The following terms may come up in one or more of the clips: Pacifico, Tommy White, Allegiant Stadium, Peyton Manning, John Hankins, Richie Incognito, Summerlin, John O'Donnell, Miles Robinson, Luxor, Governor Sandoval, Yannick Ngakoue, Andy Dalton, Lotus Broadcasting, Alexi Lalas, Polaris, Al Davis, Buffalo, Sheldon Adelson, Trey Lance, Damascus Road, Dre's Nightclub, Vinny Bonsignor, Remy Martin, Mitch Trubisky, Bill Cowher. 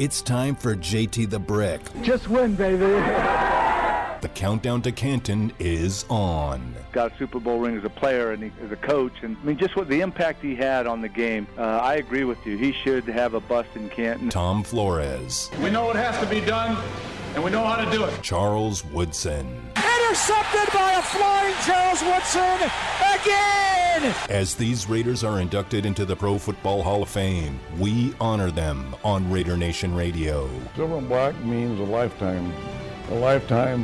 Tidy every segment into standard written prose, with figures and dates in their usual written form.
It's time for JT the Brick. Just win, baby. The countdown to Canton is on. Got a Super Bowl ring as a player and as a coach. And I mean, just what the impact he had on the game. I agree with you. He should have a bust in Canton. Tom Flores. We know what has to be done, and we know how to do it. Charles Woodson. Intercepted by a flying Charles Woodson again! As these Raiders are inducted into the Pro Football Hall of Fame, we honor them on Raider Nation Radio. Silver and black means a lifetime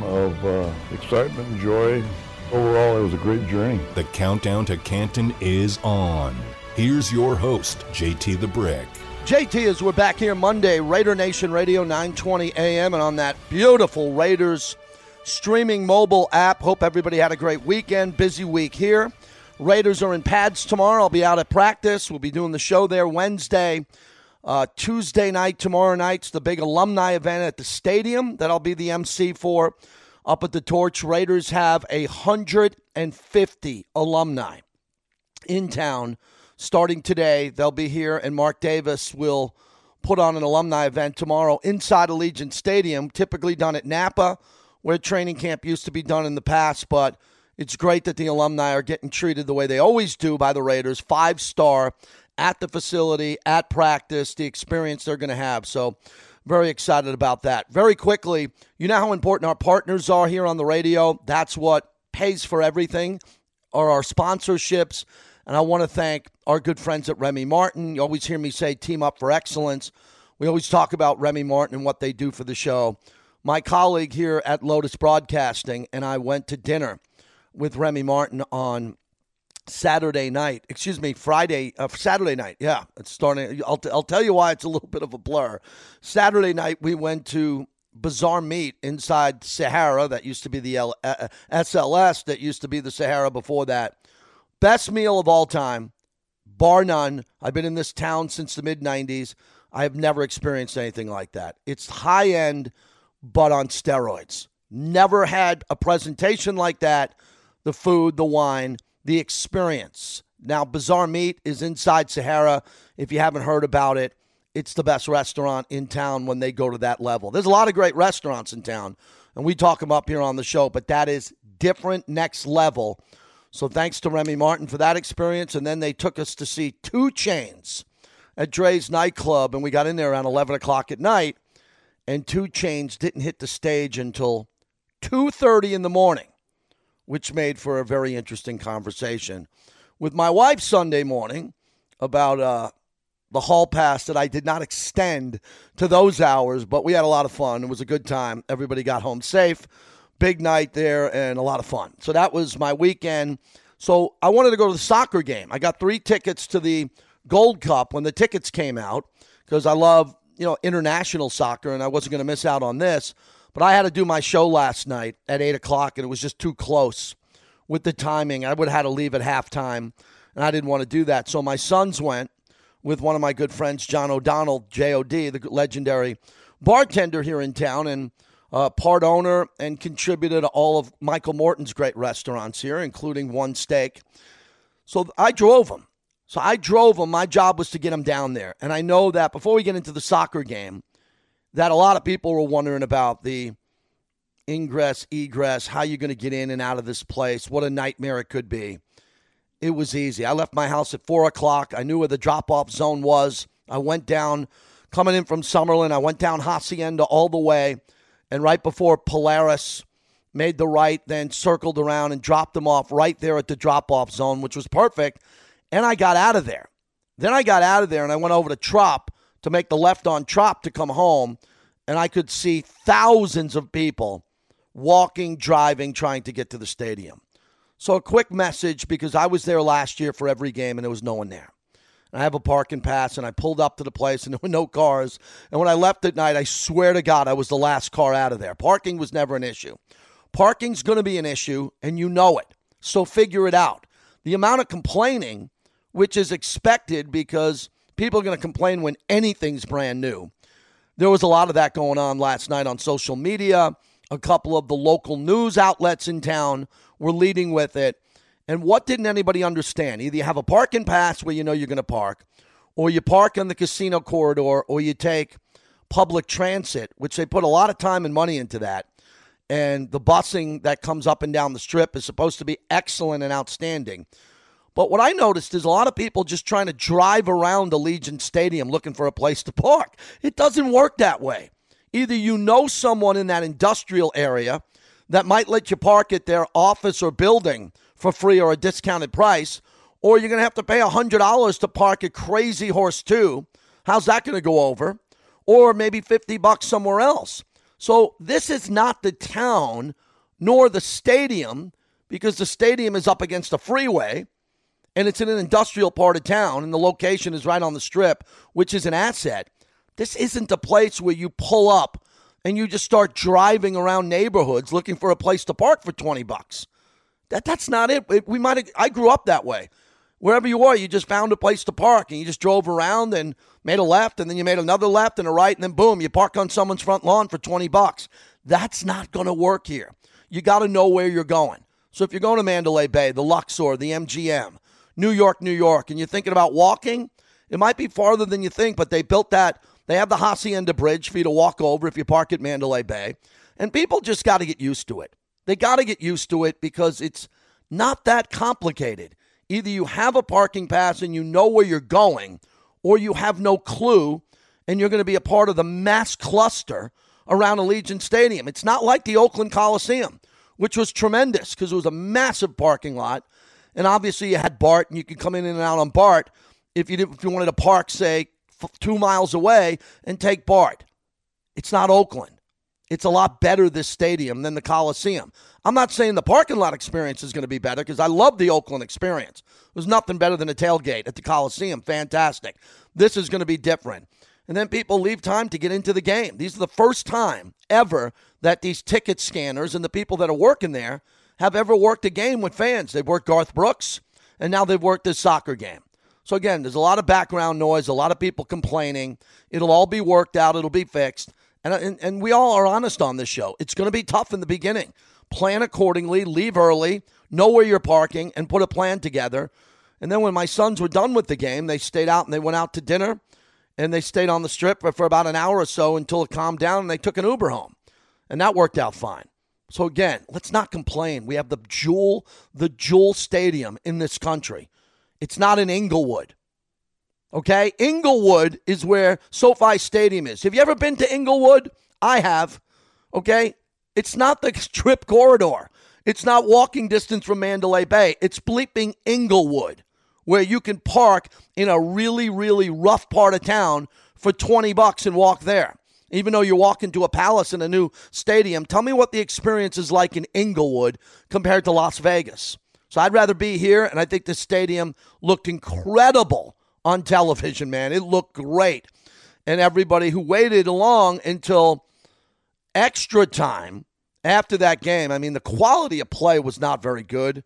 of excitement and joy. Overall, it was a great journey. The countdown to Canton is on. Here's your host, JT the Brick. JT, as we're back here Monday, Raider Nation Radio, 9:20 a.m., and on that beautiful Raiders streaming mobile app. Hope everybody had a great weekend. Busy week here. Raiders are in pads tomorrow. I'll be out at practice. We'll be doing the show there Wednesday. Tuesday night, tomorrow night's the big alumni event at the stadium that I'll be the MC for up at the Torch. Raiders have 150 alumni in town starting today. They'll be here, and Mark Davis will put on an alumni event tomorrow inside Allegiant Stadium, typically done at Napa, where training camp used to be done in the past, but it's great that the alumni are getting treated the way they always do by the Raiders. Five-star at the facility, at practice, the experience they're going to have. So very excited about that. Very quickly, you know how important our partners are here on the radio. That's what pays for everything are our sponsorships. And I want to thank our good friends at Remy Martin. You always hear me say team up for excellence. We always talk about Remy Martin and what they do for the show. My colleague here at Lotus Broadcasting and I went to dinner with Remy Martin on Saturday night. Yeah, it's starting. I'll tell you why it's a little bit of a blur. Saturday night, we went to Bazaar Meat inside Sahara. That used to be the SLS. That used to be the Sahara before that. Best meal of all time, bar none. I've been in this town since the mid-'90s. I have never experienced anything like that. It's high-end, but on steroids. Never had a presentation like that. The food, the wine, the experience. Now, Bazaar Meat is inside Sahara. If you haven't heard about it, it's the best restaurant in town when they go to that level. There's a lot of great restaurants in town, and we talk them up here on the show, but that is different, next level. So thanks to Remy Martin for that experience, and then they took us to see 2 Chainz at Dre's Nightclub, and we got in there around 11 o'clock at night. And 2 Chainz didn't hit the stage until 2:30 in the morning, which made for a very interesting conversation with my wife Sunday morning about the hall pass that I did not extend to those hours. But we had a lot of fun. It was a good time. Everybody got home safe. Big night there and a lot of fun. So that was my weekend. So I wanted to go to the soccer game. I got 3 tickets to the Gold Cup when the tickets came out because I love international soccer, and I wasn't going to miss out on this, but I had to do my show last night at 8 o'clock, and it was just too close with the timing. I would have had to leave at halftime, and I didn't want to do that. So my sons went with one of my good friends, John O'Donnell, J.O.D., the legendary bartender here in town, and part owner and contributor to all of Michael Morton's great restaurants here, including One Steak. So I drove them. My job was to get them down there. And I know that before we get into the soccer game, that a lot of people were wondering about the ingress, egress, how you're going to get in and out of this place, what a nightmare it could be. It was easy. I left my house at 4 o'clock. I knew where the drop-off zone was. I went down, coming in from Summerlin, I went down Hacienda all the way. And right before Polaris made the right, then circled around and dropped them off right there at the drop-off zone, which was perfect. And I got out of there. Then I got out of there and I went over to Trop to make the left on Trop to come home. And I could see thousands of people walking, driving, trying to get to the stadium. So a quick message, because I was there last year for every game and there was no one there. And I have a parking pass and I pulled up to the place and there were no cars. And when I left at night, I swear to God, I was the last car out of there. Parking was never an issue. Parking's going to be an issue and you know it. So figure it out. The amount of complaining, which is expected because people are going to complain when anything's brand new. There was a lot of that going on last night on social media. A couple of the local news outlets in town were leading with it. And what didn't anybody understand? Either you have a park and pass where you know you're going to park, or you park on the casino corridor, or you take public transit, which they put a lot of time and money into that. And the busing that comes up and down the strip is supposed to be excellent and outstanding. But what I noticed is a lot of people just trying to drive around Allegiant Stadium looking for a place to park. It doesn't work that way. Either you know someone in that industrial area that might let you park at their office or building for free or a discounted price, or you're going to have to pay $100 to park at Crazy Horse 2. How's that going to go over? Or maybe $50 somewhere else. So this is not the town nor the stadium, because the stadium is up against a freeway, and it's in an industrial part of town, and the location is right on the strip, which is an asset. This isn't a place where you pull up and you just start driving around neighborhoods looking for a place to park for $20. That's not it. I grew up that way. Wherever you were, you just found a place to park, and you just drove around and made a left, and then you made another left and a right, and then boom, you park on someone's front lawn for $20. That's not going to work here. You got to know where you're going. So if you're going to Mandalay Bay, the Luxor, the MGM, New York, New York, and you're thinking about walking, it might be farther than you think, but they built that. They have the Hacienda Bridge for you to walk over if you park at Mandalay Bay, and people just got to get used to it. They got to get used to it because it's not that complicated. Either you have a parking pass and you know where you're going, or you have no clue and you're going to be a part of the mass cluster around Allegiant Stadium. It's not like the Oakland Coliseum, which was tremendous because it was a massive parking lot. And obviously you had BART, and you could come in and out on BART if you wanted to park, say, 2 miles away and take BART. It's not Oakland. It's a lot better, this stadium, than the Coliseum. I'm not saying the parking lot experience is going to be better, because I love the Oakland experience. There's nothing better than a tailgate at the Coliseum. Fantastic. This is going to be different. And then people leave time to get into the game. These are the first time ever that these ticket scanners and the people that are working there have ever worked a game with fans. They've worked Garth Brooks, and now they've worked this soccer game. So, again, there's a lot of background noise, a lot of people complaining. It'll all be worked out. It'll be fixed. And we all are honest on this show. It's going to be tough in the beginning. Plan accordingly, leave early, know where you're parking, and put a plan together. And then when my sons were done with the game, they stayed out and they went out to dinner, and they stayed on the strip for about an hour or so until it calmed down, and they took an Uber home. And that worked out fine. So, again, let's not complain. We have the Jewel Stadium in this country. It's not in Inglewood. Okay, Inglewood is where SoFi Stadium is. Have you ever been to Inglewood? I have. Okay, it's not the Strip corridor. It's not walking distance from Mandalay Bay. It's bleeping Inglewood, where you can park in a really, really rough part of town for $20 and walk there. Even though you're walking to a palace in a new stadium, tell me what the experience is like in Inglewood compared to Las Vegas. So I'd rather be here, and I think this stadium looked incredible on television, man. It looked great. And everybody who waited along until extra time after that game, I mean, the quality of play was not very good.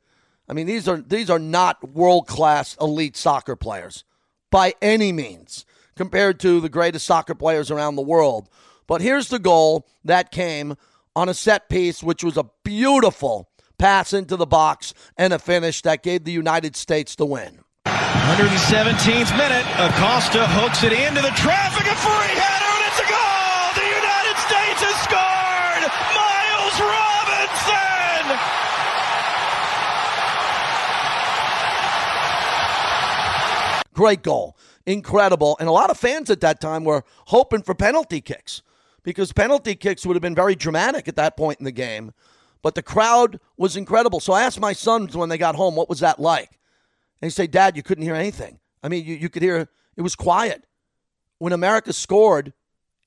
I mean, these are not world-class elite soccer players by any means compared to the greatest soccer players around the world. But here's the goal that came on a set piece, which was a beautiful pass into the box and a finish that gave the United States the win. 117th minute, Acosta hooks it into the traffic, a free header, and it's a goal! The United States has scored! Miles Robinson! Great goal. Incredible. And a lot of fans at that time were hoping for penalty kicks, because penalty kicks would have been very dramatic at that point in the game. But the crowd was incredible. So I asked my sons when they got home, what was that like? And you say, Dad, you couldn't hear anything. I mean, you could hear, it was quiet. When America scored,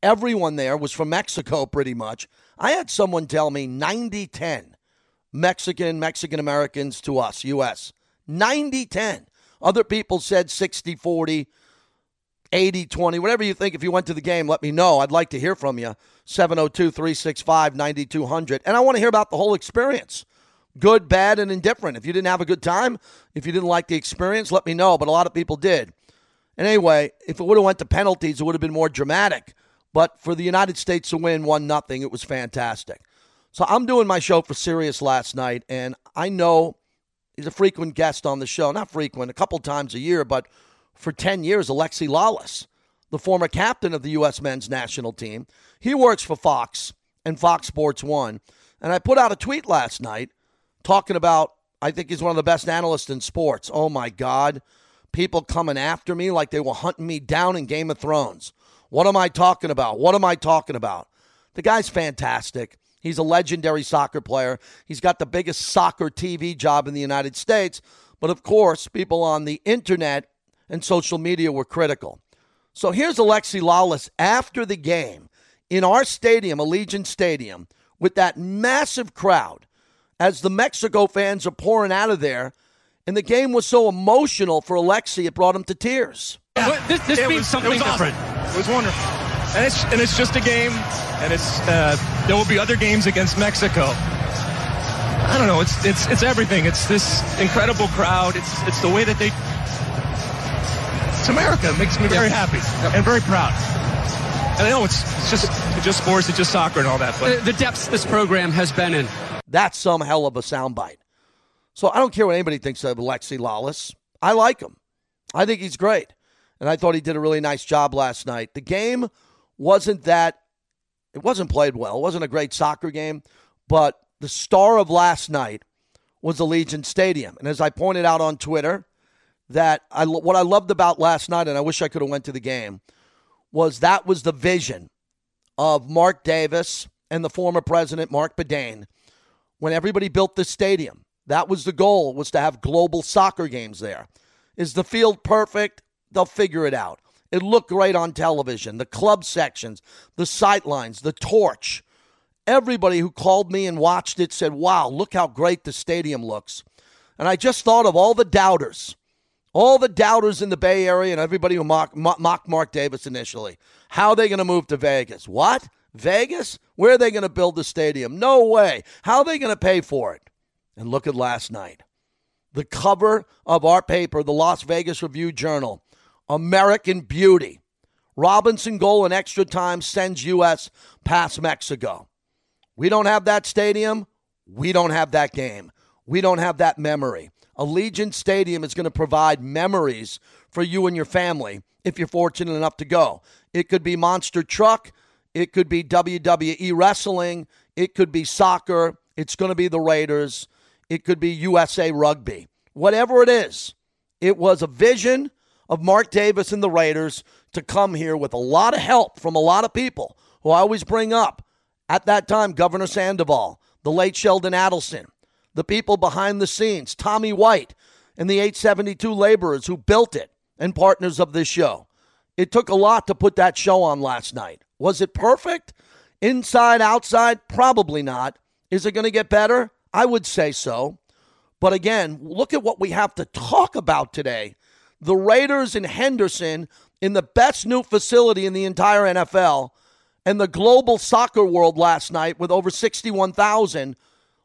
everyone there was from Mexico pretty much. I had someone tell me 90-10, Mexican-Americans to us, U.S. 90-10. Other people said 60-40, 80-20, whatever you think. If you went to the game, let me know. I'd like to hear from you, 702-365-9200. And I want to hear about the whole experience. Good, bad, and indifferent. If you didn't have a good time, if you didn't like the experience, let me know. But a lot of people did. And anyway, if it would have went to penalties, it would have been more dramatic. But for the United States to win 1-0, it was fantastic. So I'm doing my show for Sirius last night, and I know he's a frequent guest on the show. Not frequent, a couple times a year, but for 10 years, Alexi Lalas. the former captain of the U.S. men's national team. He works for Fox and Fox Sports 1. And I put out a tweet last night talking about, I think he's one of the best analysts in sports. Oh, my God. People coming after me like they were hunting me down in Game of Thrones. What am I talking about? What am I talking about? The guy's fantastic. He's a legendary soccer player. He's got the biggest soccer TV job in the United States. But, of course, people on the internet and social media were critical. So here's Alexi Lalas after the game in our stadium, Allegiant Stadium, with that massive crowd as the Mexico fans are pouring out of there. And the game was so emotional for Alexi, it brought him to tears. Yeah. This means something different. Awesome. It was wonderful. And it's just a game, and it's there will be other games against Mexico. I don't know. It's everything. It's this incredible crowd. It's the way that they. It's America. It makes me very happy and very proud. And I know it's just sports, it's just soccer and all that. But the depths this program has been in. That's some hell of a soundbite. So I don't care what anybody thinks of Alexi Lalas. I like him. I think he's great. And I thought he did a really nice job last night. The game wasn't played well. It wasn't a great soccer game. But the star of last night was Allegiant Stadium. And as I pointed out on Twitter, what I loved about last night, and I wish I could have went to the game, was that was the vision of Mark Davis and the former president, Mark Bedane, when everybody built this stadium. That was the goal, was to have global soccer games there. Is the field perfect? They'll figure it out. It looked great on television. The club sections, the sightlines, the torch. Everybody who called me and watched it said, wow, look how great the stadium looks. And I just thought of all the doubters. All the doubters in the Bay Area and everybody who mocked Mark Davis initially. How are they going to move to Vegas? What? Vegas? Where are they going to build the stadium? No way. How are they going to pay for it? And look at last night. The cover of our paper, the Las Vegas Review-Journal, American Beauty. Robinson goal in extra time sends U.S. past Mexico. We don't have that stadium. We don't have that game. We don't have that memory. Allegiant Stadium is going to provide memories for you and your family if you're fortunate enough to go. It could be monster truck. It could be WWE wrestling. It could be soccer. It's going to be the Raiders. It could be USA rugby. Whatever it is, it was a vision of Mark Davis and the Raiders to come here with a lot of help from a lot of people who I always bring up. At that time, Governor Sandoval, the late Sheldon Adelson, the people behind the scenes, Tommy White, and the 872 laborers who built it and partners of this show. It took a lot to put that show on last night. Was it perfect? Inside, outside? Probably not. Is it going to get better? I would say so. But again, look at what we have to talk about today. The Raiders and Henderson in the best new facility in the entire NFL and the global soccer world last night with over 61,000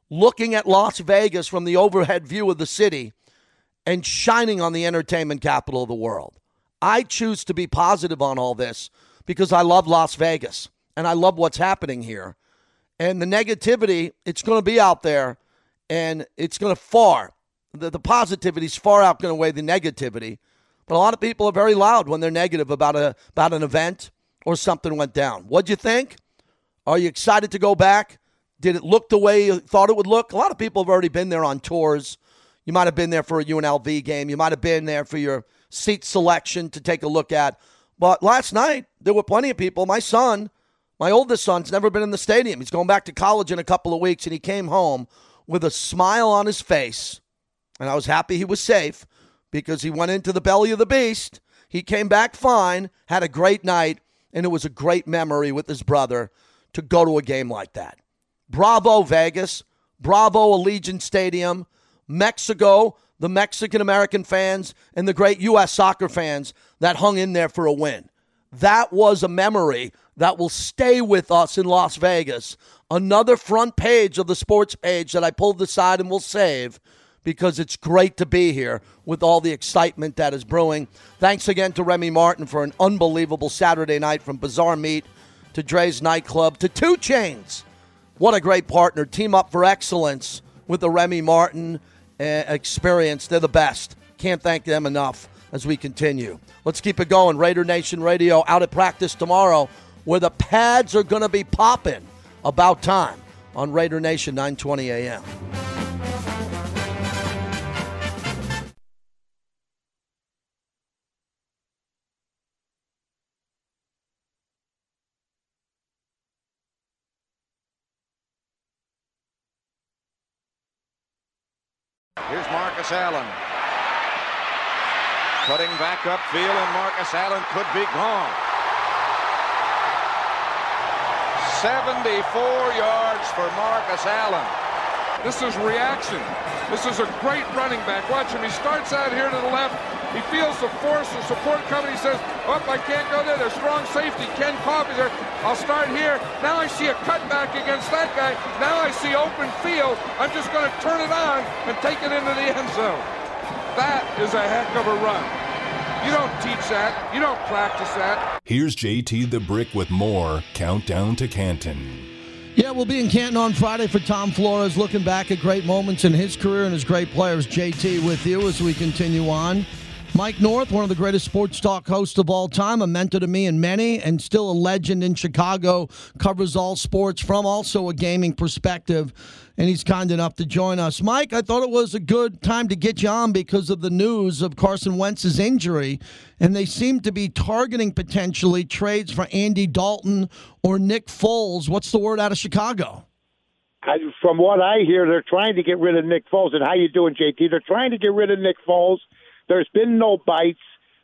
looking at Las Vegas from the overhead view of the city and shining on the entertainment capital of the world. I choose to be positive on all this because I love Las Vegas and I love what's happening here. And the negativity, it's going to be out there and it's going to the positivity is far outweigh the negativity. But a lot of people are very loud when they're negative about an event or something went down. What'd you think? Are you excited to go back? Did it look the way you thought it would look? A lot of people have already been there on tours. You might have been there for a UNLV game. You might have been there for your seat selection to take a look at. But last night, there were plenty of people. My oldest son's never been in the stadium. He's going back to college in a couple of weeks, and he came home with a smile on his face. And I was happy he was safe because he went into the belly of the beast. He came back fine, had a great night, and it was a great memory with his brother to go to a game like that. Bravo, Vegas. Bravo, Allegiant Stadium. Mexico, the Mexican-American fans, and the great U.S. soccer fans that hung in there for a win. That was a memory that will stay with us in Las Vegas. Another front page of the sports page that I pulled aside and will save because it's great to be here with all the excitement that is brewing. Thanks again to Remy Martin for an unbelievable Saturday night, from Bazaar Meat to Dre's Nightclub to 2 Chainz. What a great partner. Team up for excellence with the Remy Martin experience. They're the best. Can't thank them enough. as we continue. Let's keep it going. Raider Nation Radio out at practice tomorrow, where the pads are going to be popping. About time on Raider Nation, 9:20 a.m. Here's Marcus Allen. Cutting back upfield, and Marcus Allen could be gone. 74 yards for Marcus Allen. This is reaction. This is a great running back. Watch him. He starts out here to the left. He feels the force and support coming. He says, oh, I can't go there. There's strong safety. Ken Cobb is there. I'll start here. Now I see a cutback against that guy. Now I see open field. I'm just going to turn it on and take it into the end zone. That is a heck of a run. You don't teach that. You don't practice that. Here's JT the Brick with more Countdown to Canton. Yeah, we'll be in Canton on Friday for Tom Flores, looking back at great moments in his career and his great players. JT with you as we continue on. Mike North, one of the greatest sports talk hosts of all time, a mentor to me and many, and still a legend in Chicago, covers all sports from also a gaming perspective, and he's kind enough to join us. Mike, I thought it was a good time to get you on because of the news of Carson Wentz's injury, and they seem to be targeting potentially trades for Andy Dalton or Nick Foles. What's the word out of Chicago? From what I hear, they're trying to get rid of Nick Foles. And how you doing, JT? They're trying to get rid of Nick Foles. There's been no bites,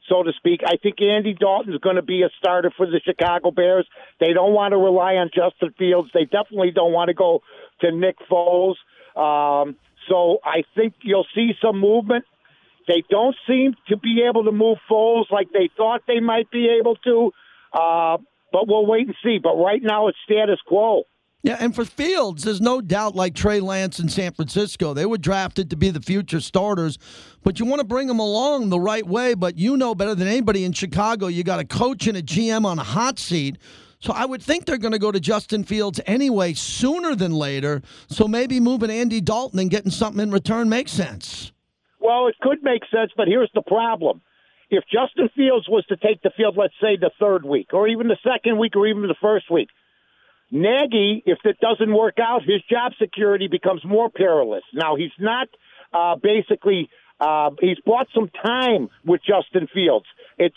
so to speak. I think Andy Dalton's going to be a starter for the Chicago Bears. They don't want to rely on Justin Fields. They definitely don't want to go to Nick Foles. So I think you'll see some movement. They don't seem to be able to move Foles like they thought they might be able to, but we'll wait and see. But right now it's status quo. Yeah, and for Fields, there's no doubt, like Trey Lance in San Francisco, they were drafted to be the future starters, but you want to bring them along the right way, but you know better than anybody in Chicago, you got a coach and a GM on a hot seat, so I would think they're going to go to Justin Fields anyway sooner than later, so maybe moving Andy Dalton and getting something in return makes sense. Well, it could make sense, but here's the problem. If Justin Fields was to take the field, let's say, the third week, or even the second week, or even the first week, Nagy, if it doesn't work out, his job security becomes more perilous. Now, he's not he's bought some time with Justin Fields. It's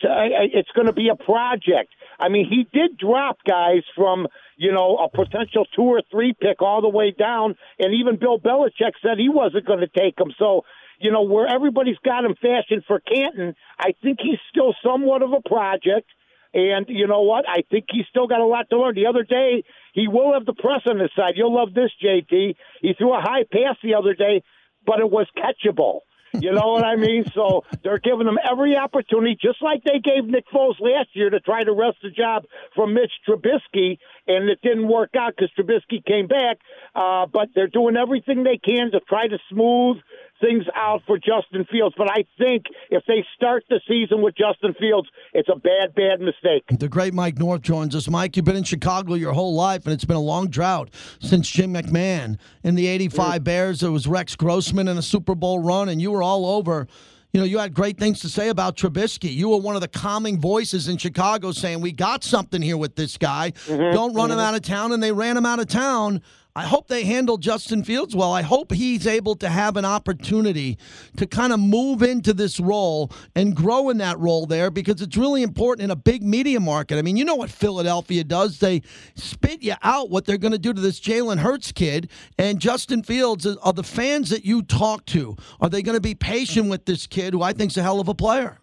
going to be a project. I mean, he did drop guys from, you know, a potential 2 or 3 pick all the way down, and even Bill Belichick said he wasn't going to take him. So, you know, where everybody's got him fashioned for Canton, I think he's still somewhat of a project. And you know what? I think he's still got a lot to learn. The other day, he will have the press on his side. You'll love this, JT. He threw a high pass the other day, but it was catchable. You know what I mean? So they're giving him every opportunity, just like they gave Nick Foles last year to try to wrest the job from Mitch Trubisky, and it didn't work out because Trubisky came back. But they're doing everything they can to try to smooth things out for Justin Fields. But I think if they start the season with Justin Fields, it's a bad, bad mistake. The great Mike North joins us. Mike, you've been in Chicago your whole life, and it's been a long drought since Jim McMahon. In the 85 Bears, it was Rex Grossman in a Super Bowl run, and you were all over. You know, you had great things to say about Trubisky. You were one of the calming voices in Chicago saying, we got something here with this guy. Don't run him out of town, and they ran him out of town. I hope they handle Justin Fields well. I hope he's able to have an opportunity to kind of move into this role and grow in that role there, because it's really important in a big media market. I mean, you know what Philadelphia does. They spit you out what they're going to do to this Jalen Hurts kid. And Justin Fields, are the fans that you talk to, are they going to be patient with this kid who I think is a hell of a player?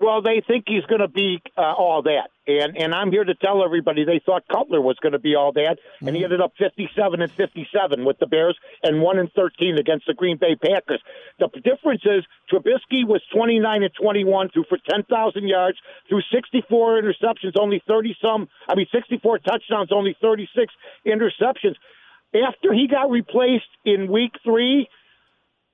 Well, they think he's going to be all that. And I'm here to tell everybody they thought Cutler was going to be all that, and he ended up 57-57 with the Bears and 1-13 against the Green Bay Packers. The difference is Trubisky was 29-21, threw for 10,000 yards, threw 64 interceptions, only 64 touchdowns, only 36 interceptions. After he got replaced in week 3,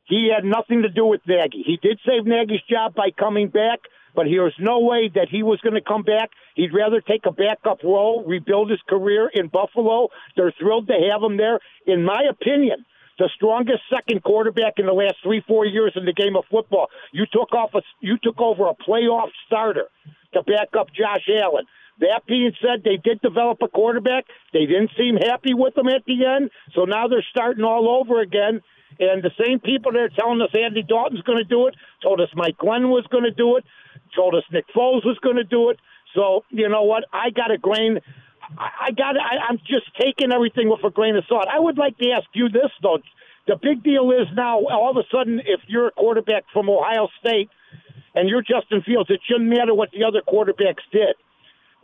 he had nothing to do with Nagy. He did save Nagy's job by coming back, but there was no way that he was going to come back. He'd rather take a backup role, rebuild his career in Buffalo. They're thrilled to have him there. In my opinion, the strongest second quarterback in the last 3-4 years in the game of football. You took over a playoff starter to back up Josh Allen. That being said, they did develop a quarterback. They didn't seem happy with him at the end, so now they're starting all over again. And the same people that are telling us Andy Dalton's going to do it, told us Mike Glenn was going to do it, told us Nick Foles was going to do it. So, you know what? I'm just taking everything with a grain of salt. I would like to ask you this, though. The big deal is now, all of a sudden, if you're a quarterback from Ohio State and you're Justin Fields, it shouldn't matter what the other quarterbacks did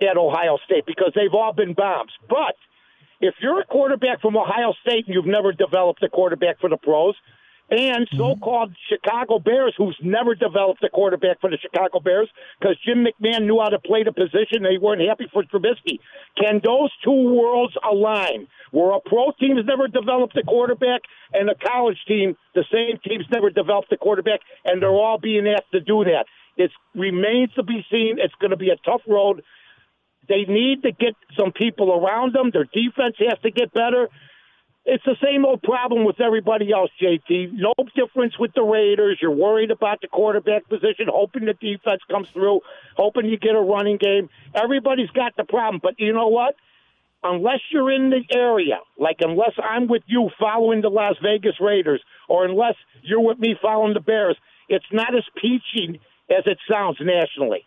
at Ohio State because they've all been bombs. But if you're a quarterback from Ohio State and you've never developed a quarterback for the pros, and so-called Chicago Bears, who's never developed a quarterback for the Chicago Bears because Jim McMahon knew how to play the position. They weren't happy for Trubisky. Can those two worlds align? Where a pro team's never developed a quarterback and a college team, the same team's never developed a quarterback, and they're all being asked to do that. It remains to be seen. It's going to be a tough road. They need to get some people around them. Their defense has to get better. It's the same old problem with everybody else, JT. No difference with the Raiders. You're worried about the quarterback position, hoping the defense comes through, hoping you get a running game. Everybody's got the problem. But you know what? Unless you're in the area, like unless I'm with you following the Las Vegas Raiders or unless you're with me following the Bears, it's not as peachy as it sounds nationally.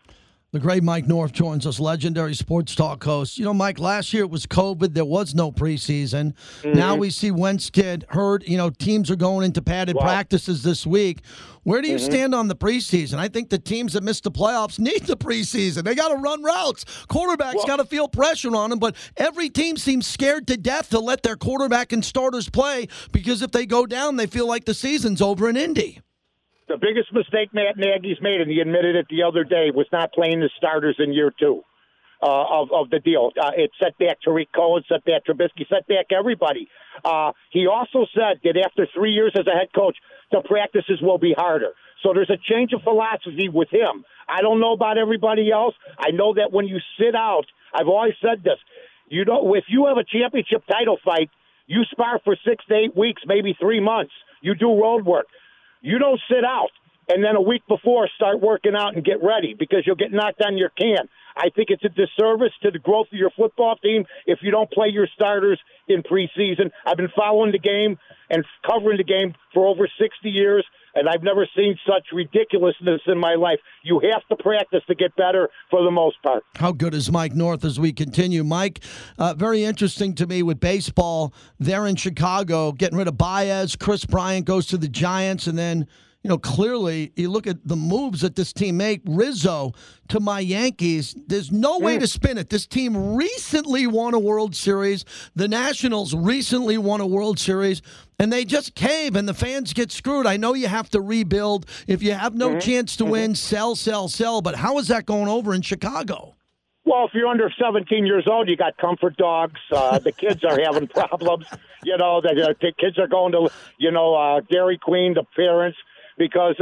The great Mike North joins us, legendary sports talk host. You know, Mike, last year it was COVID. There was no preseason. Now we see Wentz get hurt. You know, teams are going into padded practices this week. Where do you stand on the preseason? I think the teams that missed the playoffs need the preseason. They got to run routes. Quarterbacks got to feel pressure on them, but every team seems scared to death to let their quarterback and starters play because if they go down, they feel like the season's over in Indy. The biggest mistake Matt Nagy's made, and he admitted it the other day, was not playing the starters in year two of the deal. It set back Tariq Cohen, set back Trubisky, set back everybody. He also said that after 3 years as a head coach, the practices will be harder. So there's a change of philosophy with him. I don't know about everybody else. I know that when you sit out, I've always said this, you know, if you have a championship title fight, you spar for 6 to 8 weeks, maybe 3 months. You do road work. You don't sit out and then a week before start working out and get ready because you'll get knocked on your can. I think it's a disservice to the growth of your football team if you don't play your starters in preseason. I've been following the game and covering the game for over 60 years, and I've never seen such ridiculousness in my life. You have to practice to get better for the most part. How good is Mike North as we continue? Mike, very interesting to me with baseball. They're in Chicago, getting rid of Baez. Chris Bryant goes to the Giants, and then, you know, clearly, you look at the moves that this team make. Rizzo to my Yankees. There's no way to spin it. This team recently won a World Series. The Nationals recently won a World Series, and they just cave, and the fans get screwed. I know you have to rebuild. If you have no chance to win, sell. But how is that going over in Chicago? Well, if you're under 17 years old, you got comfort dogs. The kids are having problems. You know, the kids are going to, you know, Dairy Queen, the parents. Because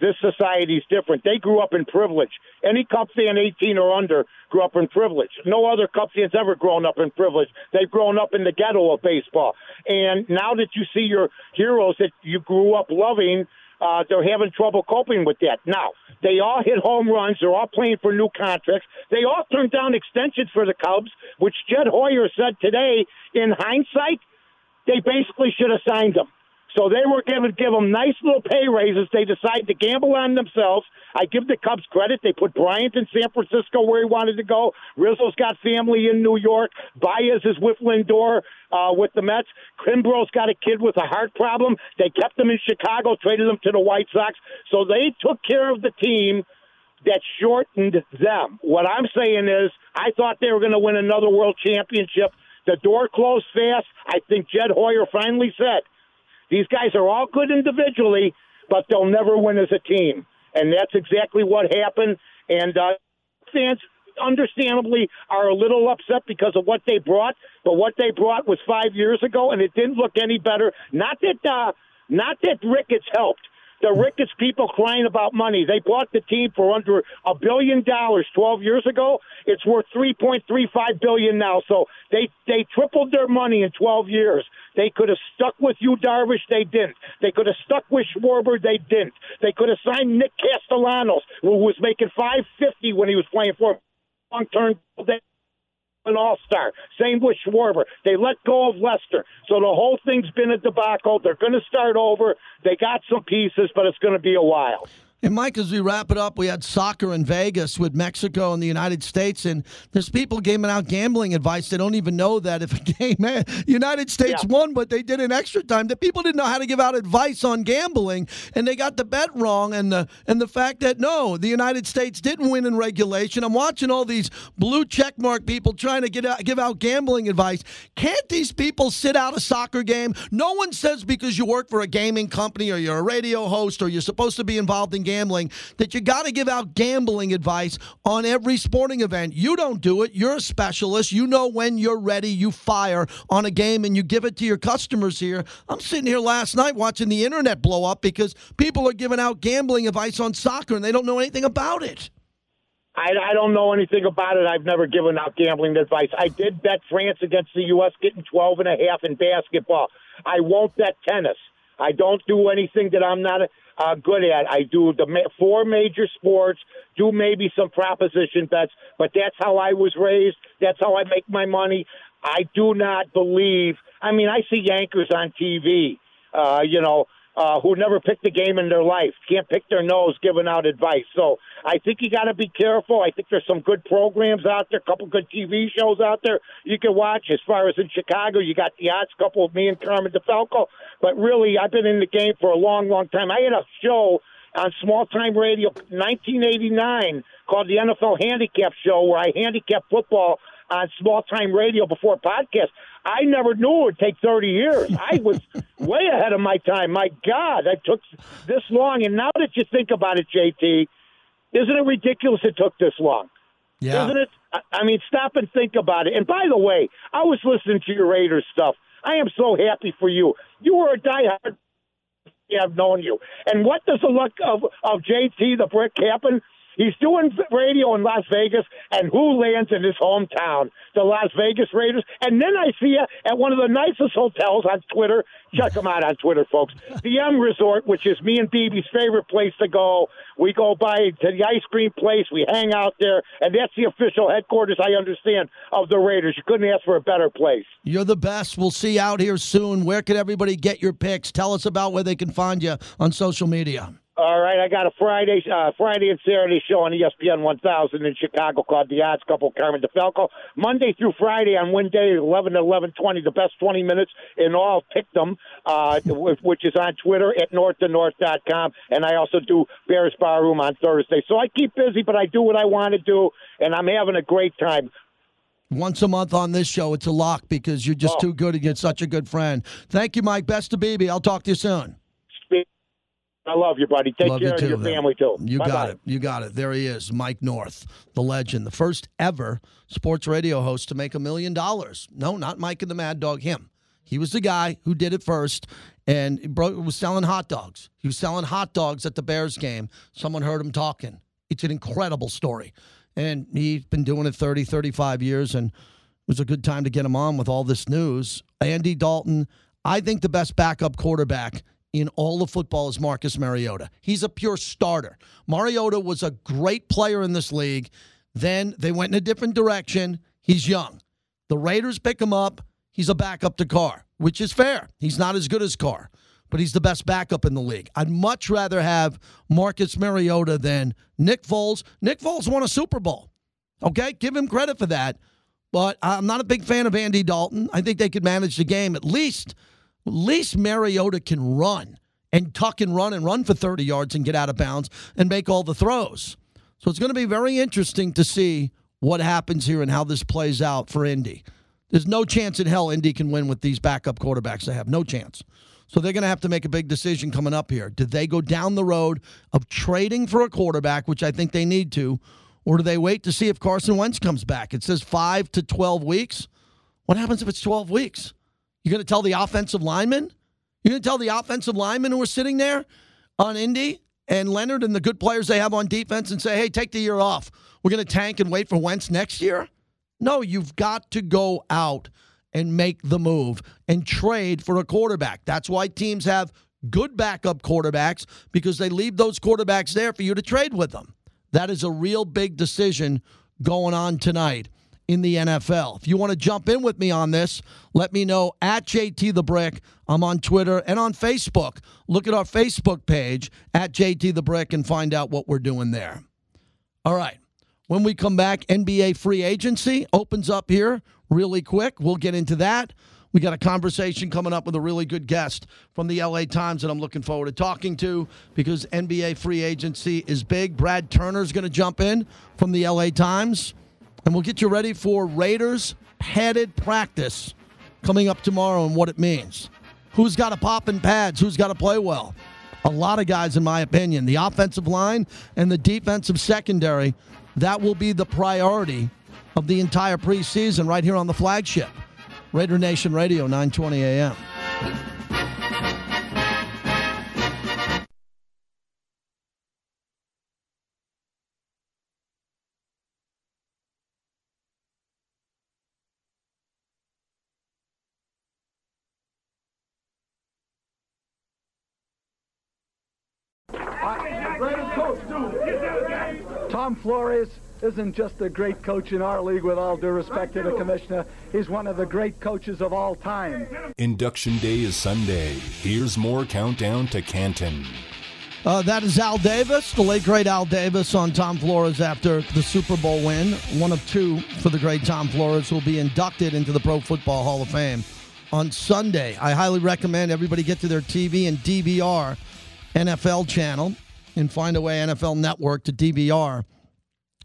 this society is different. They grew up in privilege. Any Cub fan 18 or under grew up in privilege. No other Cub fan's ever grown up in privilege. They've grown up in the ghetto of baseball. And now that you see your heroes that you grew up loving, they're having trouble coping with that. Now, they all hit home runs. They're all playing for new contracts. They all turned down extensions for the Cubs, which Jed Hoyer said today, in hindsight, they basically should have signed them. So they were going to give them nice little pay raises. They decided to gamble on themselves. I give the Cubs credit. They put Bryant in San Francisco where he wanted to go. Rizzo's got family in New York. Baez is with Lindor with the Mets. Kimbrough's got a kid with a heart problem. They kept him in Chicago, traded him to the White Sox. So they took care of the team that shortened them. What I'm saying is I thought they were going to win another world championship. The door closed fast. I think Jed Hoyer finally said, these guys are all good individually, but they'll never win as a team. And that's exactly what happened. And fans, understandably, are a little upset because of what they brought. But what they brought was 5 years ago, and it didn't look any better. Not that Ricketts helped. the richest people crying about money. They bought the team for under $1 billion 12 years ago. It's worth $3.35 billion now. So they tripled their money in 12 years. They could have stuck with you, Darvish. They didn't. They could have stuck with Schwarber. They didn't. They could have signed Nick Castellanos, who was making $550 when he was playing for him. Long-term an all-star. Same with Schwarber. They let go of Lester. So the whole thing's been a debacle. They're going to start over. They got some pieces, but it's going to be a while. And, Mike, as we wrap it up, we had soccer in Vegas with Mexico and the United States, and there's people giving out gambling advice. They don't even know that if a game, man, United States won, but they did in extra time. The people didn't know how to give out advice on gambling, and they got the bet wrong, and the fact that, no, the United States didn't win in regulation. I'm watching all these blue checkmark people trying to give out gambling advice. Can't these people sit out a soccer game? No one says because you work for a gaming company or you're a radio host or you're supposed to be involved in gambling, that you got to give out gambling advice on every sporting event. You don't do it. You're a specialist. You know when you're ready, you fire on a game and you give it to your customers here. I'm sitting here last night watching the internet blow up because people are giving out gambling advice on soccer and they don't know anything about it. I don't know anything about it. I've never given out gambling advice. I did bet France against the U.S. getting 12.5 in basketball. I won't bet tennis. I don't do anything that I'm not good at. I do the four major sports, do maybe some proposition bets, but that's how I was raised. That's how I make my money. I do not believe. I mean, I see anchors on TV, who never picked a game in their life, can't pick their nose giving out advice. So I think you got to be careful. I think there's some good programs out there, a couple good TV shows out there you can watch. As far as in Chicago, you got The Odds Couple with me and Carmen DeFalco. But really, I've been in the game for a long, long time. I had a show on small-time radio 1989 called the NFL Handicap Show where I handicapped football on small-time radio before podcast. I never knew it would take 30 years. I was way ahead of my time. My God, I took this long. And now that you think about it, JT, isn't it ridiculous it took this long? Yeah. Isn't it? I mean, stop and think about it. And by the way, I was listening to your Raiders stuff. I am so happy for you. You were a diehard. I've known you. And what does the luck of JT the Brick happen? He's doing radio in Las Vegas, and who lands in his hometown? The Las Vegas Raiders. And then I see you at one of the nicest hotels on Twitter. Check them out on Twitter, folks. The M Resort, which is me and BB's favorite place to go. We go by to the ice cream place. We hang out there, and that's the official headquarters, I understand, of the Raiders. You couldn't ask for a better place. You're the best. We'll see you out here soon. Where can everybody get your picks? Tell us about where they can find you on social media. All right, I got a Friday and Saturday show on ESPN 1000 in Chicago called The Odds Couple, Carmen DeFalco. Monday through Friday on Wednesday, 11 to 11:20, the best 20 minutes in all Pick'em, which is on Twitter at northtonorth.com. And I also do Bears Bar Room on Thursday. So I keep busy, but I do what I want to do, and I'm having a great time. Once a month on this show, it's a lock because you're just too good and you're such a good friend. Thank you, Mike. Best to BB. I'll talk to you soon. I love you, buddy. Take care of your family, too. You got it. You got it. There he is, Mike North, the legend, the first ever sports radio host to make $1 million. No, not Mike and the Mad Dog, him. He was the guy who did it first and was selling hot dogs. He was selling hot dogs at the Bears game. Someone heard him talking. It's an incredible story. And he's been doing it 30, 35 years, and it was a good time to get him on with all this news. Andy Dalton, I think the best backup quarterback in all of football is Marcus Mariota. He's a pure starter. Mariota was a great player in this league. Then they went in a different direction. He's young. The Raiders pick him up. He's a backup to Carr, which is fair. He's not as good as Carr, but he's the best backup in the league. I'd much rather have Marcus Mariota than Nick Foles. Nick Foles won a Super Bowl. Okay? Give him credit for that. But I'm not a big fan of Andy Dalton. I think they could manage the game At least Mariota can run and tuck and run for 30 yards and get out of bounds and make all the throws. So it's going to be very interesting to see what happens here and how this plays out for Indy. There's no chance in hell Indy can win with these backup quarterbacks. They have no chance. So they're going to have to make a big decision coming up here. Do they go down the road of trading for a quarterback, which I think they need to, or do they wait to see if Carson Wentz comes back? It says 5 to 12 weeks. What happens if it's 12 weeks? You're going to tell the offensive linemen? You're going to tell the offensive linemen who are sitting there? on Indy and Leonard and the good players they have on defense and say, hey, take the year off. We're going to tank and wait for Wentz next year? No, you've got to go out and make the move and trade for a quarterback. That's why teams have good backup quarterbacks, because they leave those quarterbacks there for you to trade with them. That is a real big decision going on tonight in the NFL. If you want to jump in with me on this, let me know at JT the Brick. I'm on Twitter and on Facebook. Look at our Facebook page at JT the Brick and find out what we're doing there. All right. When we come back, NBA free agency opens up here really quick. We'll get into that. We got a conversation coming up with a really good guest from the LA Times that I'm looking forward to talking to, because NBA free agency is big. Brad Turner's going to jump in from the LA Times, and we'll get you ready for Raiders padded practice coming up tomorrow and what it means. Who's got to pop in pads? Who's got to play well? A lot of guys, in my opinion. The offensive line and the defensive secondary, that will be the priority of the entire preseason right here on the flagship. Raider Nation Radio, 920 AM. Tom Flores isn't just a great coach in our league, with all due respect to the commissioner. He's one of the great coaches of all time. Induction day is Sunday. Here's more Countdown to Canton. That is Al Davis, the late great Al Davis, on Tom Flores after the Super Bowl win. One of two for the great Tom Flores, who will be inducted into the Pro Football Hall of Fame on Sunday. I highly recommend everybody get to their TV and DVR NFL channel and find a way NFL Network to DVR.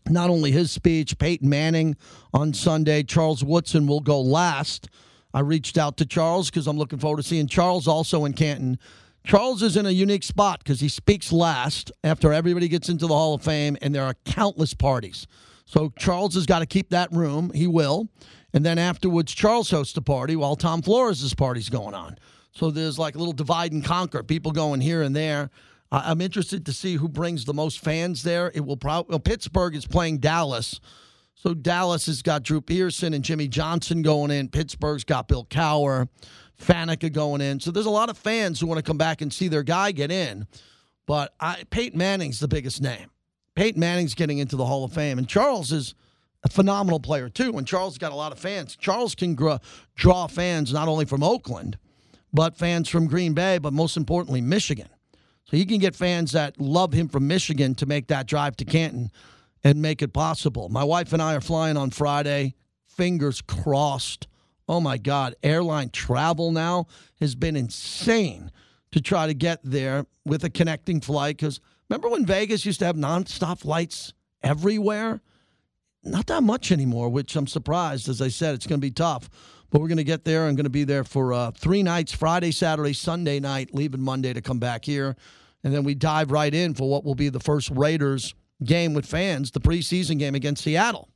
Not only his speech, Peyton Manning on Sunday. Charles Woodson will go last. I reached out to Charles because I'm looking forward to seeing Charles also in Canton. Charles is in a unique spot because he speaks last after everybody gets into the Hall of Fame, and there are countless parties. So Charles has got to keep that room. He will. And then afterwards, Charles hosts a party while Tom Flores' party's going on. So there's like a little divide and conquer. People going here and there. I'm interested to see who brings the most fans there. It will probably, well, Pittsburgh is playing Dallas. So Dallas has got Drew Pearson and Jimmy Johnson going in. Pittsburgh's got Bill Cowher, Faneca going in. So there's a lot of fans who want to come back and see their guy get in. But Peyton Manning's the biggest name. Peyton Manning's getting into the Hall of Fame. And Charles is a phenomenal player, too. And Charles got a lot of fans. Charles can draw fans not only from Oakland, but fans from Green Bay, but most importantly, Michigan. So he can get fans that love him from Michigan to make that drive to Canton and make it possible. My wife and I are flying on Friday, fingers crossed. Oh, my God. Airline travel now has been insane to try to get there with a connecting flight. Because remember when Vegas used to have nonstop flights everywhere? Not that much anymore, which I'm surprised. As I said, it's going to be tough. But we're going to get there and going to be there for 3 nights, Friday, Saturday, Sunday night, leaving Monday to come back here. And then we dive right in for what will be the first Raiders game with fans, the preseason game against Seattle.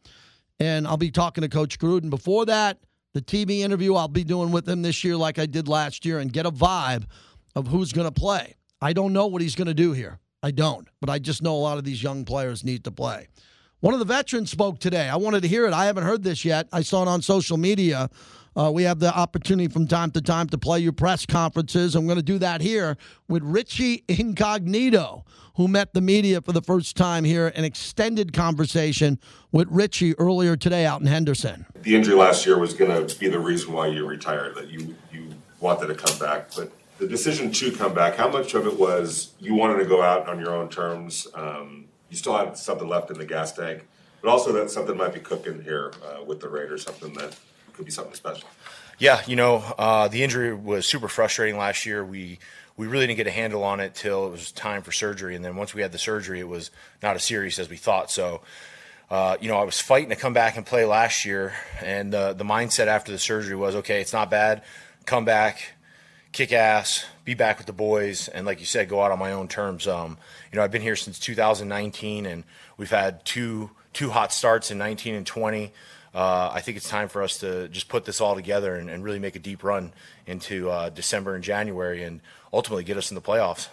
And I'll be talking to Coach Gruden. Before that, the TV interview I'll be doing with him this year like I did last year, and get a vibe of who's going to play. I don't know what he's going to do here. I don't. But I just know a lot of these young players need to play. One of the veterans spoke today. I wanted to hear it. I haven't heard this yet. I saw it on social media. We have the opportunity from time to time to play your press conferences. I'm going to do that here with Richie Incognito, who met the media for the first time here, an extended conversation with Richie earlier today out in Henderson. The injury last year was going to be the reason why you retired, that you wanted to come back. But the decision to come back, how much of it was you wanted to go out on your own terms? You still had something left in the gas tank, but also that something might be cooking here with the Raiders, something that could be something special. Yeah, the injury was super frustrating last year. We really didn't get a handle on it till it was time for surgery, and then once we had the surgery, it was not as serious as we thought. So, I was fighting to come back and play last year, and the mindset after the surgery was, okay, it's not bad, come back, kick ass, be back with the boys, and like you said, go out on my own terms. I've been here since 2019, and we've had two hot starts in 19 and 20. I think it's time for us to just put this all together and really make a deep run into December and January and ultimately get us in the playoffs.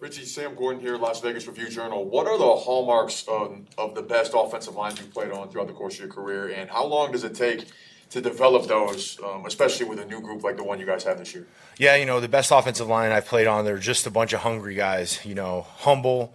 Richie, Sam Gordon here, Las Vegas Review-Journal. What are the hallmarks of the best offensive lines you've played on throughout the course of your career, and how long does it take to develop those, especially with a new group like the one you guys have this year? Yeah, you know, the best offensive line I've played on, they're just a bunch of hungry guys, you know, humble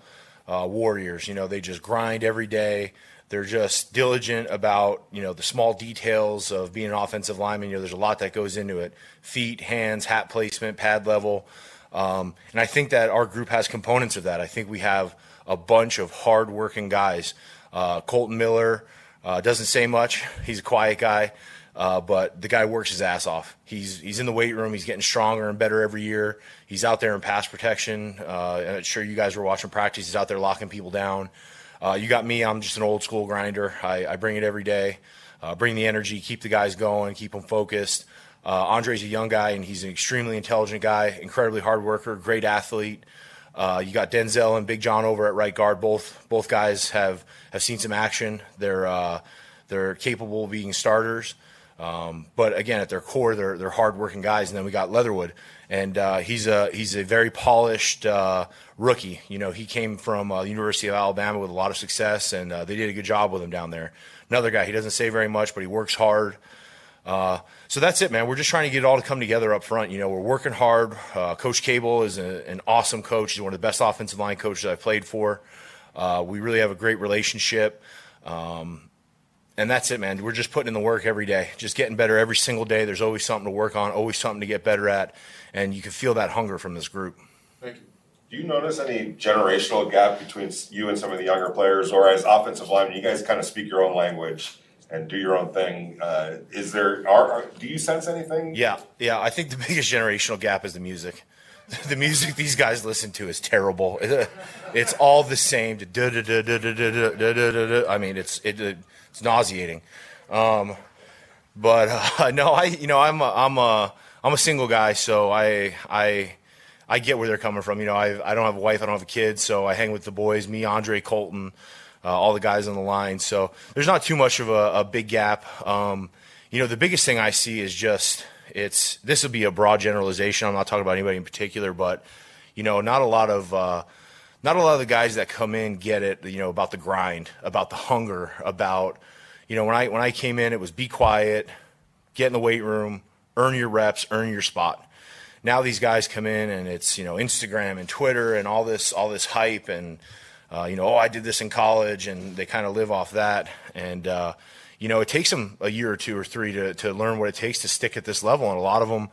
warriors. You know, they just grind every day. They're just diligent about, you know, the small details of being an offensive lineman. You know, there's a lot that goes into it. Feet, hands, hat placement, pad level. And I think that our group has components of that. I think we have a bunch of hard-working guys. Colton Miller doesn't say much. He's a quiet guy. But the guy works his ass off. He's in the weight room. He's getting stronger and better every year. He's out there in pass protection. I'm sure you guys were watching practice. He's out there locking people down. You got me. I'm just an old school grinder. I bring it every day, bring the energy, keep the guys going, keep them focused. Andre's a young guy, and he's an extremely intelligent guy, incredibly hard worker, great athlete. You got Denzel and Big John over at right guard. Both guys have seen some action. They're capable of being starters. But again, at their core, they're hardworking guys. And then we got Leatherwood, and he's a very polished rookie. You know, he came from the University of Alabama with a lot of success, and they did a good job with him down there. Another guy, he doesn't say very much, but he works hard. So that's it, man. We're just trying to get it all to come together up front. You know, we're working hard. Coach Cable is an awesome coach. He's one of the best offensive line coaches I've played for. We really have a great relationship. And that's it, man. We're just putting in the work every day, just getting better every single day. There's always something to work on, always something to get better at, and you can feel that hunger from this group. Thank you. Do you notice any generational gap between you and some of the younger players, or as offensive linemen, you guys kind of speak your own language and do your own thing? Do you sense anything? Yeah. I think the biggest generational gap is the music. The music these guys listen to is terrible. It's all the same. I mean, it's nauseating. I'm a single guy, so I get where they're coming from. You know, I don't have a wife, I don't have a kid, so I hang with the boys, me, Andre, Colton, all the guys on the line. So there's not too much of a big gap. You know, the biggest thing I see is just this will be a broad generalization. I'm not talking about anybody in particular, but you know, not a lot of the guys that come in get it, you know, about the grind, about the hunger, about, you know, when I came in, it was be quiet, get in the weight room, earn your reps, earn your spot. Now these guys come in and it's, you know, Instagram and Twitter and all this hype and you know, oh, I did this in college, and they kind of live off that. And you know, it takes them a year or two or three to learn what it takes to stick at this level, and a lot of them,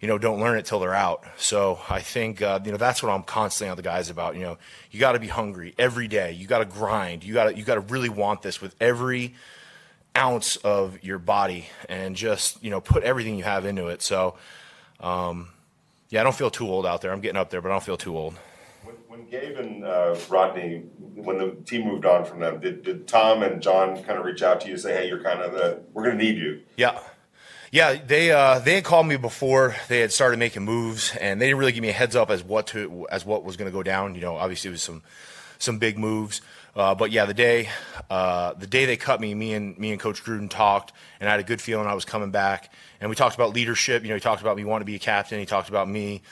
you know, don't learn it till they're out. So I think, you know, that's what I'm constantly on the guys about. You know, you got to be hungry every day. You got to grind. You got to really want this with every ounce of your body, and just, you know, put everything you have into it. So, yeah, I don't feel too old out there. I'm getting up there, but I don't feel too old. When Gabe and Rodney, when the team moved on from them, did Tom and John kind of reach out to you and say, hey, we're going to need you? Yeah. They had called me before they had started making moves, and they didn't really give me a heads up as what was going to go down. You know, obviously it was some big moves, but yeah, the day they cut me, me and Coach Gruden talked, and I had a good feeling I was coming back, and we talked about leadership. You know, he talked about me wanting to be a captain. He talked about me,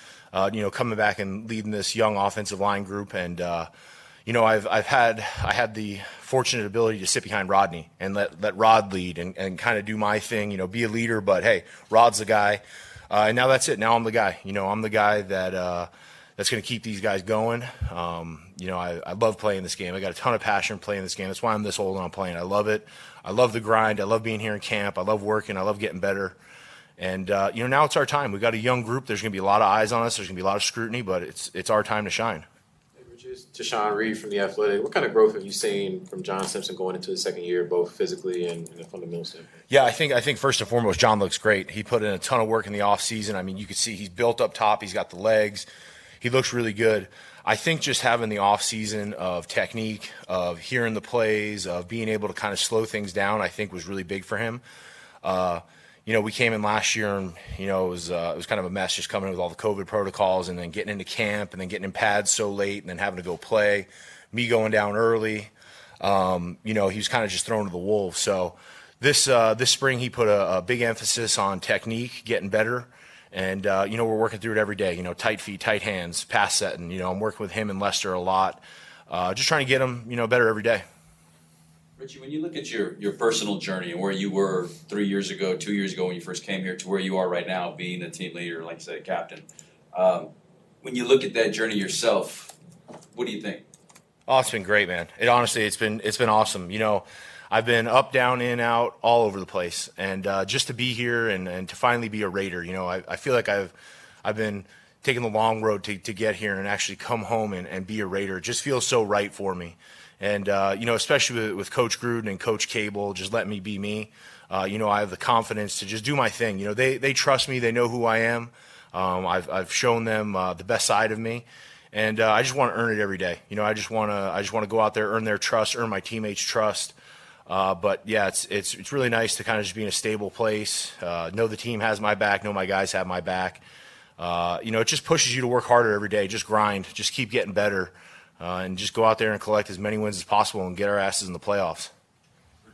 you know, coming back and leading this young offensive line group. And, you know, I had the fortunate ability to sit behind Rodney and let Rod lead and kind of do my thing, you know, be a leader. But, hey, Rod's the guy. And now that's it. Now I'm the guy. You know, I'm the guy that's going to keep these guys going. You know, I love playing this game. I got a ton of passion playing this game. That's why I'm this old and I'm playing. I love it. I love the grind. I love being here in camp. I love working. I love getting better. And, you know, now it's our time. We've got a young group. There's going to be a lot of eyes on us. There's going to be a lot of scrutiny, but it's our time to shine. Hey, Rich, it's Tashawn Reed from The Athletic. What kind of growth have you seen from John Simpson going into his second year, both physically and the fundamental standpoint? Yeah, I think first and foremost, John looks great. He put in a ton of work in the offseason. I mean, you can see he's built up top. He's got the legs. He looks really good. I think just having the offseason of technique, of hearing the plays, of being able to kind of slow things down, I think was really big for him. You know, we came in last year and, you know, it was kind of a mess just coming in with all the COVID protocols and then getting into camp and then getting in pads so late and then having to go play, me going down early. You know, he was kind of just thrown to the wolves. So this spring he put a big emphasis on technique, getting better, And, you know, we're working through it every day, you know, tight feet, tight hands, pass setting. You know, I'm working with him and Lester a lot, just trying to get him, you know, better every day. Richie, when you look at your personal journey and where you were 3 years ago, 2 years ago when you first came here to where you are right now, being a team leader, like you said, captain, when you look at that journey yourself, what do you think? Oh, it's been great, man. It honestly, it's been awesome. You know, I've been up, down, in, out, all over the place. And just to be here and to finally be a Raider, you know, I feel like I've been taking the long road to get here and actually come home and be a Raider. It just feels so right for me. And, you know, especially with Coach Gruden and Coach Cable, just let me be me. You know, I have the confidence to just do my thing. You know, they trust me. They know who I am. I've shown them the best side of me. And I just want to earn it every day. You know, I just want to go out there, earn their trust, earn my teammates' trust. But yeah, it's really nice to kind of just be in a stable place. Know the team has my back. Know my guys have my back. You know, it just pushes you to work harder every day. Just grind. Just keep getting better, and just go out there and collect as many wins as possible and get our asses in the playoffs.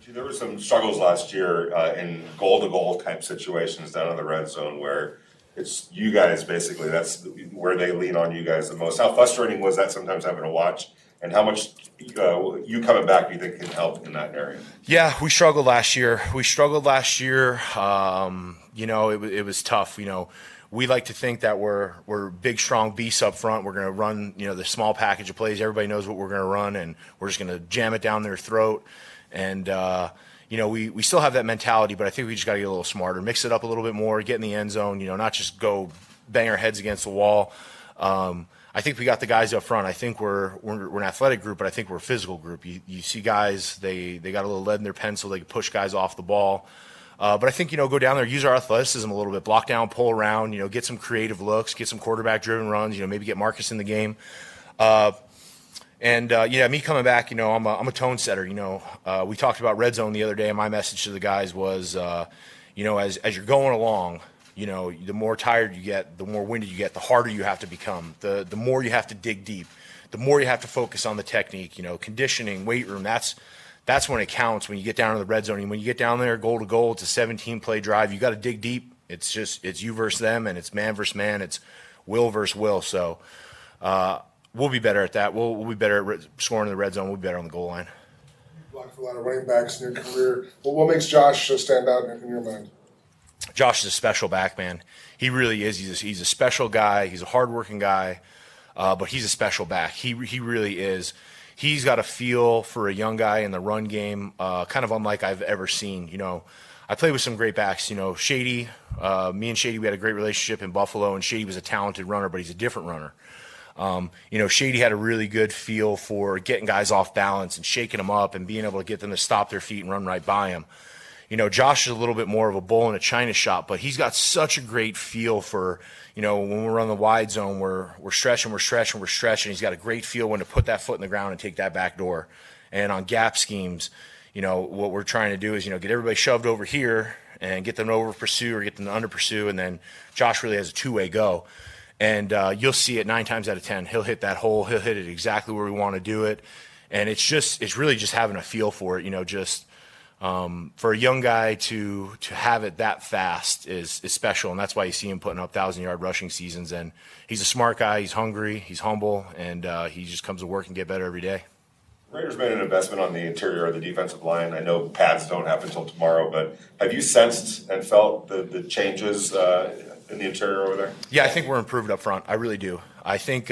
There were some struggles last year in goal-to-goal type situations down in the red zone where. It's you guys, basically. That's where they lean on you guys the most. How frustrating was that sometimes having to watch? And how much you coming back do you think can help in that area? Yeah, we struggled last year. You know, it was tough. You know, we like to think that we're big, strong beasts up front. We're going to run, you know, the small package of plays. Everybody knows what we're going to run, and we're just going to jam it down their throat. And, you know, we still have that mentality, but I think we just got to get a little smarter, mix it up a little bit more, get in the end zone, you know, not just go bang our heads against the wall. I think we got the guys up front. I think we're an athletic group, but I think we're a physical group. You see guys, they got a little lead in their pencil. They can push guys off the ball. But I think, you know, go down there, use our athleticism a little bit, block down, pull around, you know, get some creative looks, get some quarterback-driven runs, you know, maybe get Marcus in the game. Yeah, me coming back, you know, I'm a tone setter, you know. We talked about red zone the other day, and my message to the guys was, you know, as you're going along, you know, the more tired you get, the more winded you get, the harder you have to become, the more you have to dig deep, the more you have to focus on the technique, you know, conditioning, weight room. That's when it counts, when you get down to the red zone. And when you get down there, goal to goal, it's a 17-play drive. You got to dig deep. It's just it's you versus them, and it's man versus man. It's will versus will. So we'll be better at that. We'll be better at scoring in the red zone. We'll be better on the goal line. You blocked for a lot of running backs in your career. Well, what makes Josh stand out in your mind? Josh is a special back, man. He really is. He's a special guy. He's a hardworking guy, but he's a special back. He really is. He's got a feel for a young guy in the run game, kind of unlike I've ever seen. You know, I played with some great backs. You know, Shady, me and Shady, we had a great relationship in Buffalo, and Shady was a talented runner, but he's a different runner. You know, Shady had a really good feel for getting guys off balance and shaking them up and being able to get them to stop their feet and run right by him. You know, Josh is a little bit more of a bull in a china shop, but he's got such a great feel for, you know, when we're on the wide zone, we're stretching. He's got a great feel when to put that foot in the ground and take that back door. And on gap schemes, you know, what we're trying to do is, you know, get everybody shoved over here and get them to over pursue or get them to under pursue. And then Josh really has a two-way go. And you'll see it 9 times out of 10. He'll hit that hole. He'll hit it exactly where we want to do it. And it's really just having a feel for it. You know, just for a young guy to have it that fast is special. And that's why you see him putting up 1,000-yard rushing seasons. And he's a smart guy. He's hungry. He's humble. And he just comes to work and get better every day. Raiders made an investment on the interior of the defensive line. I know pads don't happen until tomorrow, but have you sensed and felt the changes in the interior over there? Yeah, I think we're improved up front. I really do. I think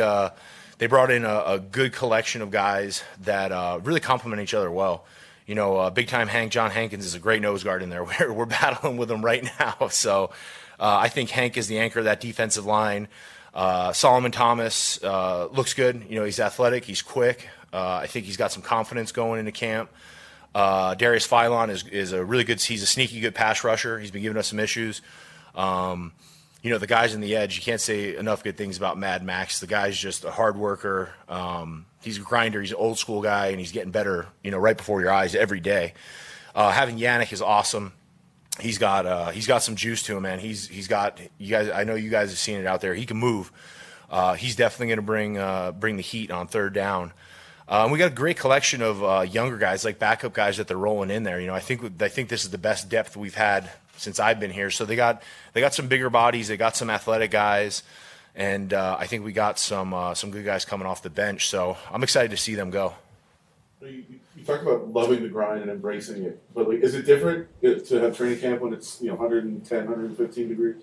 they brought in a good collection of guys that really complement each other well. You know, big-time John Hankins is a great nose guard in there. We're battling with him right now. So I think Hank is the anchor of that defensive line. Solomon Thomas looks good. You know, he's athletic. He's quick. I think he's got some confidence going into camp. Darius Phylon is a really good – he's a sneaky good pass rusher. He's been giving us some issues. You know, the guys in the edge, you can't say enough good things about Mad Max. The guy's just a hard worker. He's a grinder. He's an old-school guy, and he's getting better, you know, right before your eyes every day. Having Yannick is awesome. He's got some juice to him, man. He's got – you guys. I know you guys have seen it out there. He can move. He's definitely going to bring the heat on third down. We got a great collection of younger guys, like backup guys that they're rolling in there. You know, I think this is the best depth we've had since I've been here. So they got some bigger bodies, they got some athletic guys, and I think we got some good guys coming off the bench. So I'm excited to see them go. You talk about loving the grind and embracing it, but like, is it different to have training camp when it's 110, 115 degrees?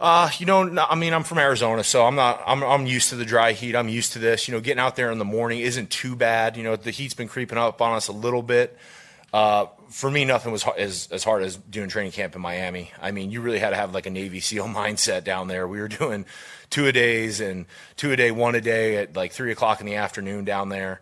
I'm from Arizona, so I'm used to the dry heat. I'm used to this, getting out there in the morning isn't too bad. The heat's been creeping up on us a little bit. For me, nothing was as hard as doing training camp in Miami. I mean, you really had to have like a Navy SEAL mindset down there. We were doing two a day, one a day at like 3:00 in the afternoon down there.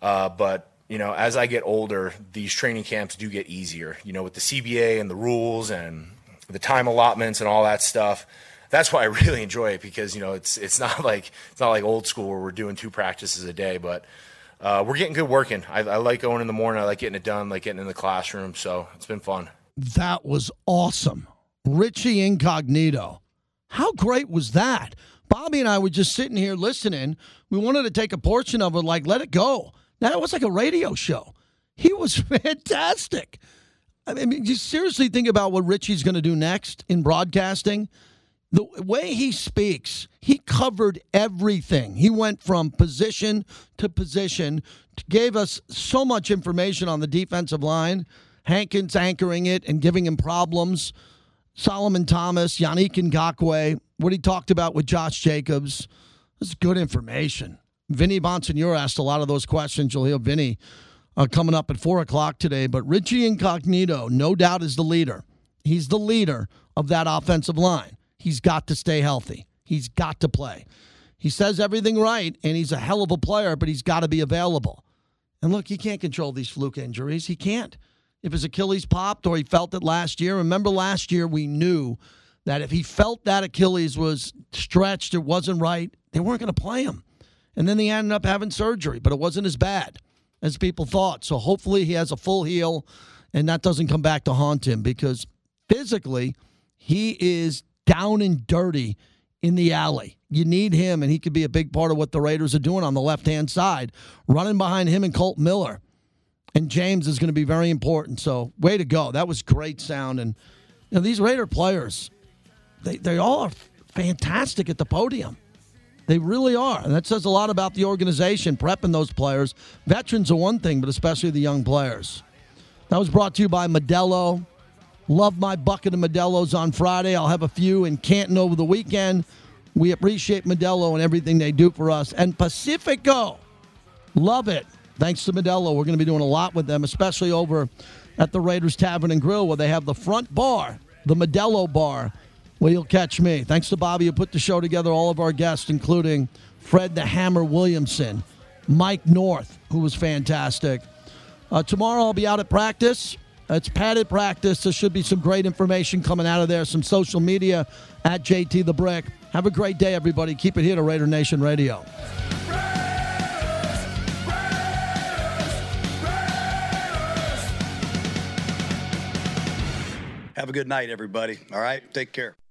But as I get older, these training camps do get easier, with the CBA and the rules and the time allotments and all that stuff. That's why I really enjoy it, because it's not like old school where we're doing 2 practices a day, but we're getting good work in. I like going in the morning. I like getting it done, like getting in the classroom. So it's been fun. That was awesome. Richie Incognito. How great was that? Bobby and I were just sitting here listening. We wanted to take a portion of it, like, let it go. Now, it was like a radio show. He was fantastic. I mean, you seriously think about what Richie's going to do next in broadcasting. The way he speaks, he covered everything. He went from position to position, gave us so much information on the defensive line. Hankins anchoring it and giving him problems. Solomon Thomas, Yannick Ngakoue, what he talked about with Josh Jacobs. That's good information. Vinny Bonsignor asked a lot of those questions. You'll hear Vinny coming up at 4 o'clock today. But Richie Incognito, no doubt, is the leader. He's the leader of that offensive line. He's got to stay healthy. He's got to play. He says everything right, and he's a hell of a player, but he's got to be available. And look, he can't control these fluke injuries. He can't. If his Achilles popped or he felt it last year, remember last year we knew that if he felt that Achilles was stretched, it wasn't right, they weren't going to play him. And then they ended up having surgery, but it wasn't as bad as people thought. So hopefully he has a full heal and that doesn't come back to haunt him, because physically he is down and dirty in the alley. You need him, and he could be a big part of what the Raiders are doing on the left-hand side, running behind him and Colt Miller. And James is going to be very important. So way to go. That was great sound. And these Raider players, they all are fantastic at the podium. They really are. And that says a lot about the organization, prepping those players. Veterans are one thing, but especially the young players. That was brought to you by Modelo. Love my bucket of Modelos on Friday. I'll have a few in Canton over the weekend. We appreciate Modelo and everything they do for us. And Pacifico. Love it. Thanks to Modelo. We're going to be doing a lot with them, especially over at the Raiders Tavern and Grill, where they have the front bar, the Modelo bar, where you'll catch me. Thanks to Bobby, who put the show together, all of our guests, including Fred the Hammer Williamson, Mike North, who was fantastic. Tomorrow I'll be out at practice. It's padded practice. There should be some great information coming out of there, some social media at JT the Brick. Have a great day, everybody. Keep it here to Raider Nation Radio. Have a good night, everybody. All right? Take care.